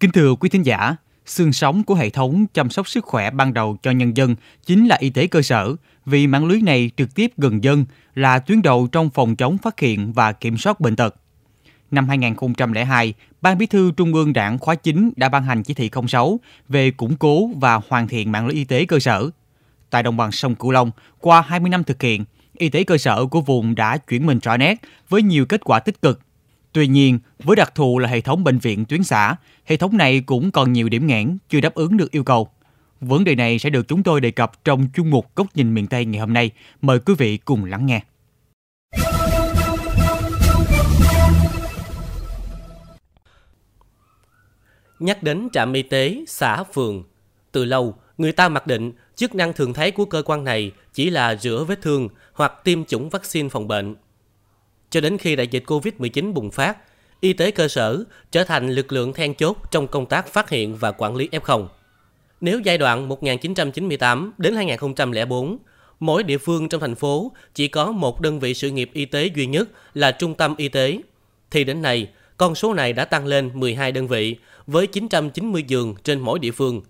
Kính thưa quý thính giả, xương sống của hệ thống chăm sóc sức khỏe ban đầu cho nhân dân chính là y tế cơ sở, vì mạng lưới này trực tiếp gần dân, là tuyến đầu trong phòng chống, phát hiện và kiểm soát bệnh tật. Năm 2002, Ban Bí thư Trung ương Đảng khóa 9 đã ban hành chỉ thị 06 về củng cố và hoàn thiện mạng lưới y tế cơ sở. Tại đồng bằng sông Cửu Long, qua 20 năm thực hiện, y tế cơ sở của vùng đã chuyển mình rõ nét với nhiều kết quả tích cực. Tuy nhiên, với đặc thù là hệ thống bệnh viện tuyến xã, hệ thống này cũng còn nhiều điểm nghẽn chưa đáp ứng được yêu cầu. Vấn đề này sẽ được chúng tôi đề cập trong chuyên mục Góc nhìn miền Tây ngày hôm nay. Mời quý vị cùng lắng nghe. Nhắc đến trạm y tế, xã, phường, từ lâu người ta mặc định chức năng thường thấy của cơ quan này chỉ là rửa vết thương hoặc tiêm chủng vaccine phòng bệnh. Cho đến khi đại dịch Covid-19 bùng phát, y tế cơ sở trở thành lực lượng then chốt trong công tác phát hiện và quản lý F0. Nếu giai đoạn 1998 đến 2004, mỗi địa phương trong thành phố chỉ có một đơn vị sự nghiệp y tế duy nhất là trung tâm y tế, thì đến nay, con số này đã tăng lên 12 đơn vị với 990 giường trên mỗi địa phương.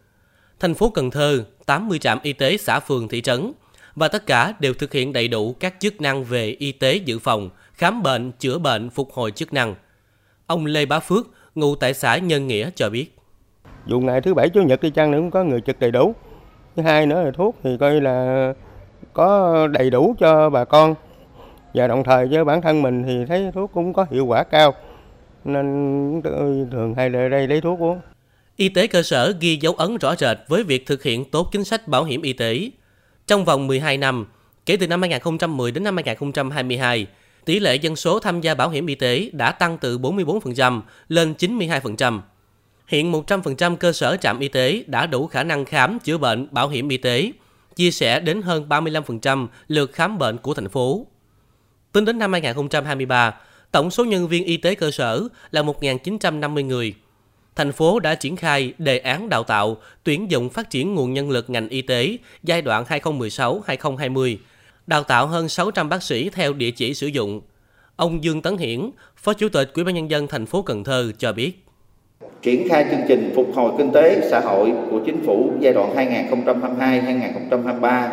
Thành phố Cần Thơ, 80 trạm y tế xã, phường, thị trấn và tất cả đều thực hiện đầy đủ các chức năng về y tế dự phòng, khám bệnh, chữa bệnh, phục hồi chức năng. Ông Lê Bá Phước, ngụ tại xã Nhân Nghĩa cho biết. Dù ngày thứ Bảy, Chủ nhật đi chăng nữa cũng có người trực đầy đủ. Thứ hai nữa là thuốc thì coi là có đầy đủ cho bà con. Và đồng thời với bản thân mình thì thấy thuốc cũng có hiệu quả cao. Nên thường hay lại đây lấy thuốc uống. Y tế cơ sở ghi dấu ấn rõ rệt với việc thực hiện tốt chính sách bảo hiểm y tế. Trong vòng 12 năm, kể từ năm 2010 đến năm 2022, tỷ lệ dân số tham gia bảo hiểm y tế đã tăng từ 44% lên 92%. Hiện 100% cơ sở trạm y tế đã đủ khả năng khám, chữa bệnh, bảo hiểm y tế, chia sẻ đến hơn 35% lượt khám bệnh của thành phố. Tính đến năm 2023, tổng số nhân viên y tế cơ sở là 1.950 người. Thành phố đã triển khai đề án đào tạo, tuyển dụng, phát triển nguồn nhân lực ngành y tế giai đoạn 2016-2020, đào tạo hơn 600 bác sĩ theo địa chỉ sử dụng. Ông Dương Tấn Hiển, Phó Chủ tịch Ủy ban nhân dân thành phố Cần Thơ cho biết. Triển khai chương trình phục hồi kinh tế xã hội của chính phủ giai đoạn 2022-2023,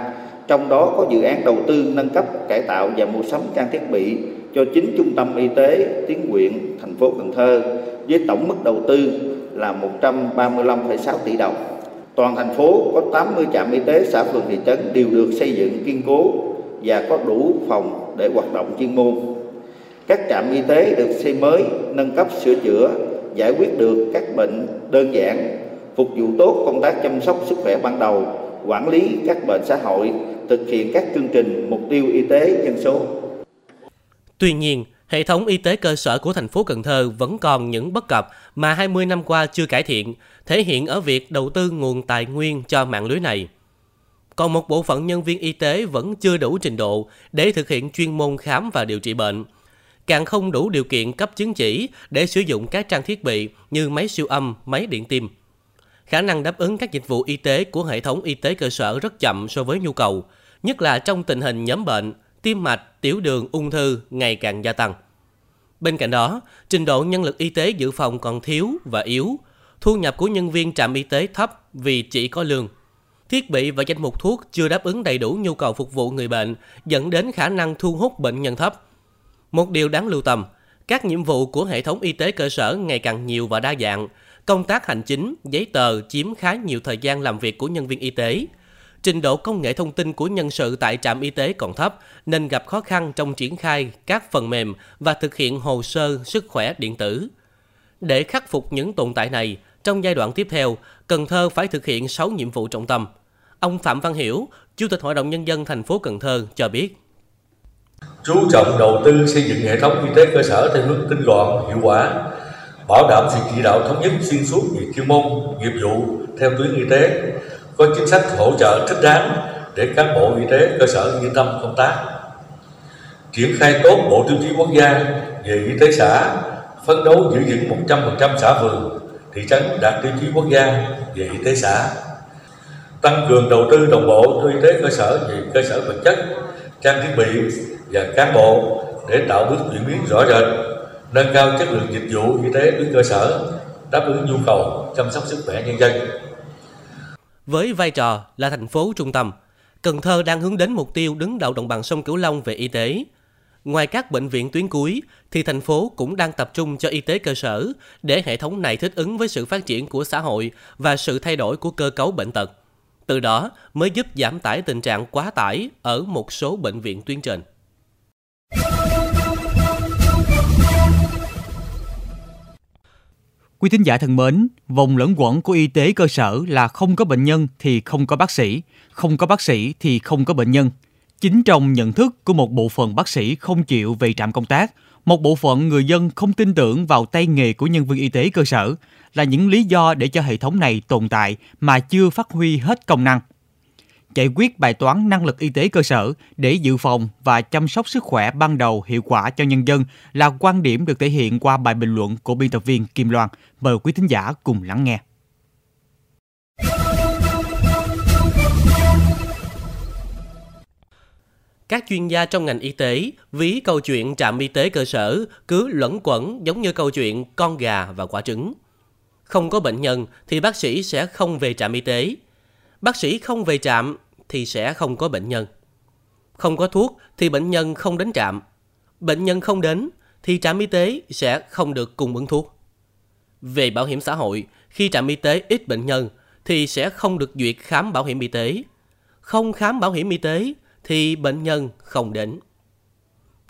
trong đó có dự án đầu tư nâng cấp, cải tạo và mua sắm trang thiết bị cho 9 trung tâm y tế tuyến huyện thành phố Cần Thơ với tổng mức đầu tư là 135,6 tỷ đồng. Toàn thành phố có 80 trạm y tế xã, phường, thị trấn đều được xây dựng kiên cố và có đủ phòng để hoạt động chuyên môn. Các trạm y tế được xây mới, nâng cấp, sửa chữa, giải quyết được các bệnh đơn giản, phục vụ tốt công tác chăm sóc sức khỏe ban đầu, quản lý các bệnh xã hội, thực hiện các chương trình mục tiêu y tế dân số. Tuy nhiên, hệ thống y tế cơ sở của thành phố Cần Thơ vẫn còn những bất cập mà 20 năm qua chưa cải thiện, thể hiện ở việc đầu tư nguồn tài nguyên cho mạng lưới này. Còn một bộ phận nhân viên y tế vẫn chưa đủ trình độ để thực hiện chuyên môn khám và điều trị bệnh, càng không đủ điều kiện cấp chứng chỉ để sử dụng các trang thiết bị như máy siêu âm, máy điện tim. Khả năng đáp ứng các dịch vụ y tế của hệ thống y tế cơ sở rất chậm so với nhu cầu, nhất là trong tình hình nhóm bệnh, tim mạch, tiểu đường, ung thư ngày càng gia tăng. Bên cạnh đó, trình độ nhân lực y tế dự phòng còn thiếu và yếu, thu nhập của nhân viên trạm y tế thấp vì chỉ có lương. Thiết bị và danh mục thuốc chưa đáp ứng đầy đủ nhu cầu phục vụ người bệnh, dẫn đến khả năng thu hút bệnh nhân thấp. Một điều đáng lưu tâm, các nhiệm vụ của hệ thống y tế cơ sở ngày càng nhiều và đa dạng, công tác hành chính, giấy tờ chiếm khá nhiều thời gian làm việc của nhân viên y tế. Trình độ công nghệ thông tin của nhân sự tại trạm y tế còn thấp nên gặp khó khăn trong triển khai các phần mềm và thực hiện hồ sơ sức khỏe điện tử. Để khắc phục những tồn tại này, trong giai đoạn tiếp theo, Cần Thơ phải thực hiện 6 nhiệm vụ trọng tâm. Ông Phạm Văn Hiểu, Chủ tịch Hội đồng Nhân dân thành phố Cần Thơ cho biết. Chú trọng đầu tư xây dựng hệ thống y tế cơ sở theo hướng tinh gọn, hiệu quả, bảo đảm sự chỉ đạo thống nhất xuyên suốt về chuyên môn, nghiệp vụ theo tuyến y tế, có chính sách hỗ trợ thích đáng để cán bộ y tế cơ sở yên tâm công tác. Triển khai tốt bộ tiêu chí quốc gia về y tế xã, phấn đấu giữ vững 100% xã, phường, thị trấn đạt tiêu chí quốc gia về y tế xã. Tăng cường đầu tư đồng bộ cho y tế cơ sở về cơ sở vật chất, trang thiết bị và cán bộ để tạo bước chuyển biến rõ rệt, nâng cao chất lượng dịch vụ y tế tuyến cơ sở, đáp ứng nhu cầu chăm sóc sức khỏe nhân dân. Với vai trò là thành phố trung tâm, Cần Thơ đang hướng đến mục tiêu đứng đầu đồng bằng sông Cửu Long về y tế. Ngoài các bệnh viện tuyến cuối, thì thành phố cũng đang tập trung cho y tế cơ sở để hệ thống này thích ứng với sự phát triển của xã hội và sự thay đổi của cơ cấu bệnh tật. Từ đó mới giúp giảm tải tình trạng quá tải ở một số bệnh viện tuyến trên. Quý thính giả thân mến, vòng luẩn quẩn của y tế cơ sở là không có bệnh nhân thì không có bác sĩ, không có bác sĩ thì không có bệnh nhân. Chính trong nhận thức của một bộ phận bác sĩ không chịu về trạm công tác, một bộ phận người dân không tin tưởng vào tay nghề của nhân viên y tế cơ sở là những lý do để cho hệ thống này tồn tại mà chưa phát huy hết công năng. Giải quyết bài toán năng lực y tế cơ sở để dự phòng và chăm sóc sức khỏe ban đầu hiệu quả cho nhân dân là quan điểm được thể hiện qua bài bình luận của biên tập viên Kim Loan. Mời quý thính giả cùng lắng nghe. Các chuyên gia trong ngành y tế ví câu chuyện trạm y tế cơ sở cứ luẩn quẩn giống như câu chuyện con gà và quả trứng. Không có bệnh nhân thì bác sĩ sẽ không về trạm y tế. Bác sĩ không về trạm thì sẽ không có bệnh nhân. Không có thuốc thì bệnh nhân không đến trạm. Bệnh nhân không đến thì trạm y tế sẽ không được cung ứng thuốc. Về bảo hiểm xã hội, khi trạm y tế ít bệnh nhân thì sẽ không được duyệt khám bảo hiểm y tế. Không khám bảo hiểm y tế thì bệnh nhân không đến.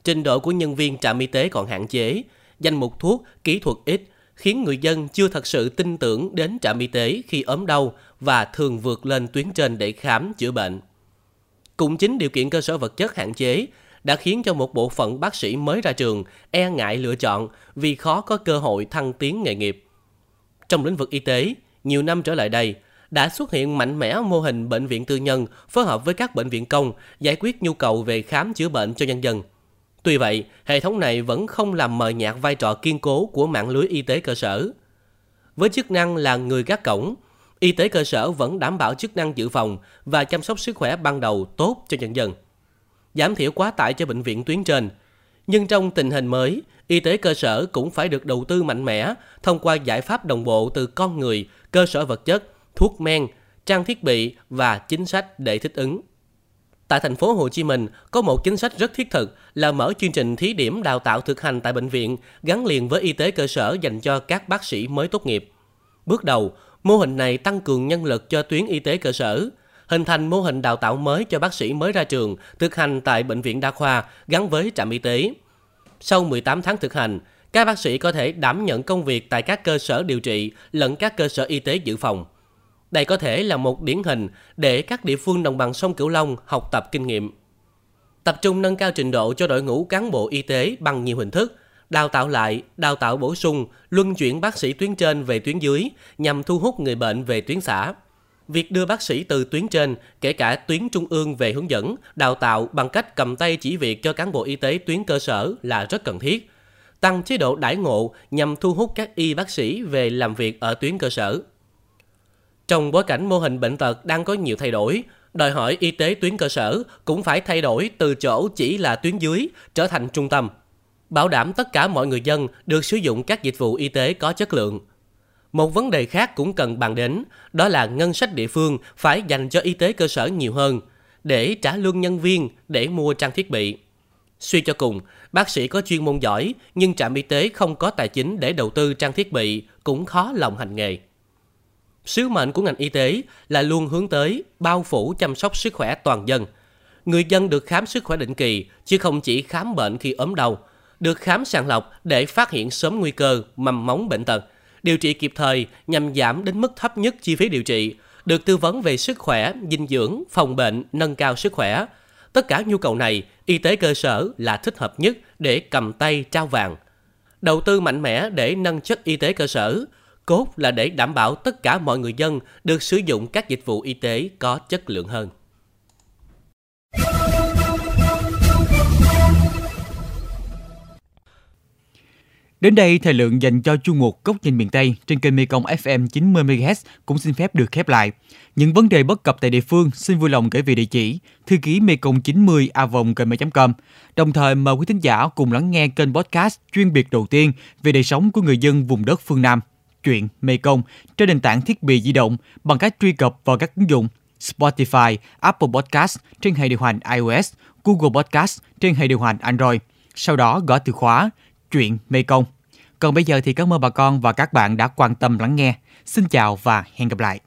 Trình độ của nhân viên trạm y tế còn hạn chế, danh mục thuốc, kỹ thuật ít, khiến người dân chưa thật sự tin tưởng đến trạm y tế khi ốm đau và thường vượt lên tuyến trên để khám, chữa bệnh. Cũng chính điều kiện cơ sở vật chất hạn chế đã khiến cho một bộ phận bác sĩ mới ra trường e ngại lựa chọn vì khó có cơ hội thăng tiến nghề nghiệp. Trong lĩnh vực y tế, nhiều năm trở lại đây, đã xuất hiện mạnh mẽ mô hình bệnh viện tư nhân phối hợp với các bệnh viện công giải quyết nhu cầu về khám chữa bệnh cho nhân dân. Tuy vậy, hệ thống này vẫn không làm mờ nhạt vai trò kiên cố của mạng lưới y tế cơ sở. Với chức năng là người gác cổng, y tế cơ sở vẫn đảm bảo chức năng dự phòng và chăm sóc sức khỏe ban đầu tốt cho nhân dân, giảm thiểu quá tải cho bệnh viện tuyến trên. Nhưng trong tình hình mới, y tế cơ sở cũng phải được đầu tư mạnh mẽ thông qua giải pháp đồng bộ từ con người, cơ sở vật chất, thuốc men, trang thiết bị và chính sách để thích ứng. Tại thành phố Hồ Chí Minh có một chính sách rất thiết thực là mở chương trình thí điểm đào tạo thực hành tại bệnh viện gắn liền với y tế cơ sở dành cho các bác sĩ mới tốt nghiệp. Bước đầu, mô hình này tăng cường nhân lực cho tuyến y tế cơ sở, hình thành mô hình đào tạo mới cho bác sĩ mới ra trường thực hành tại bệnh viện đa khoa gắn với trạm y tế. Sau 18 tháng thực hành, các bác sĩ có thể đảm nhận công việc tại các cơ sở điều trị lẫn các cơ sở y tế dự phòng. Đây có thể là một điển hình để các địa phương đồng bằng sông Cửu Long học tập kinh nghiệm. Tập trung nâng cao trình độ cho đội ngũ cán bộ y tế bằng nhiều hình thức, đào tạo lại, đào tạo bổ sung, luân chuyển bác sĩ tuyến trên về tuyến dưới nhằm thu hút người bệnh về tuyến xã. Việc đưa bác sĩ từ tuyến trên, kể cả tuyến trung ương về hướng dẫn, đào tạo bằng cách cầm tay chỉ việc cho cán bộ y tế tuyến cơ sở là rất cần thiết. Tăng chế độ đãi ngộ nhằm thu hút các y bác sĩ về làm việc ở tuyến cơ sở. Trong bối cảnh mô hình bệnh tật đang có nhiều thay đổi, đòi hỏi y tế tuyến cơ sở cũng phải thay đổi từ chỗ chỉ là tuyến dưới trở thành trung tâm, bảo đảm tất cả mọi người dân được sử dụng các dịch vụ y tế có chất lượng. Một vấn đề khác cũng cần bàn đến, đó là ngân sách địa phương phải dành cho y tế cơ sở nhiều hơn để trả lương nhân viên, để mua trang thiết bị. Suy cho cùng, bác sĩ có chuyên môn giỏi nhưng trạm y tế không có tài chính để đầu tư trang thiết bị cũng khó lòng hành nghề. Sứ mệnh của ngành y tế là luôn hướng tới bao phủ chăm sóc sức khỏe toàn dân. Người dân được khám sức khỏe định kỳ, chứ không chỉ khám bệnh khi ốm đau, được khám sàng lọc để phát hiện sớm nguy cơ mầm móng bệnh tật, điều trị kịp thời nhằm giảm đến mức thấp nhất chi phí điều trị, được tư vấn về sức khỏe, dinh dưỡng, phòng bệnh, nâng cao sức khỏe. Tất cả nhu cầu này, y tế cơ sở là thích hợp nhất để cầm tay trao vàng. Đầu tư mạnh mẽ để nâng chất y tế cơ sở, cốt là để đảm bảo tất cả mọi người dân được sử dụng các dịch vụ y tế có chất lượng hơn. Đến đây, thời lượng dành cho chuyên mục Góc nhìn miền Tây trên kênh Mekong FM 90MHz cũng xin phép được khép lại. Những vấn đề bất cập tại địa phương xin vui lòng gửi về địa chỉ thư ký mekong90a@gmail.com. Đồng thời mời quý thính giả cùng lắng nghe kênh podcast chuyên biệt đầu tiên về đời sống của người dân vùng đất phương Nam. Chuyện Mekong trên nền tảng thiết bị di động bằng cách truy cập vào các ứng dụng Spotify, Apple Podcast trên hệ điều hành iOS, Google Podcast trên hệ điều hành Android. Sau đó gõ từ khóa Chuyện Mekong. Còn bây giờ thì cảm ơn bà con và các bạn đã quan tâm lắng nghe. Xin chào và hẹn gặp lại.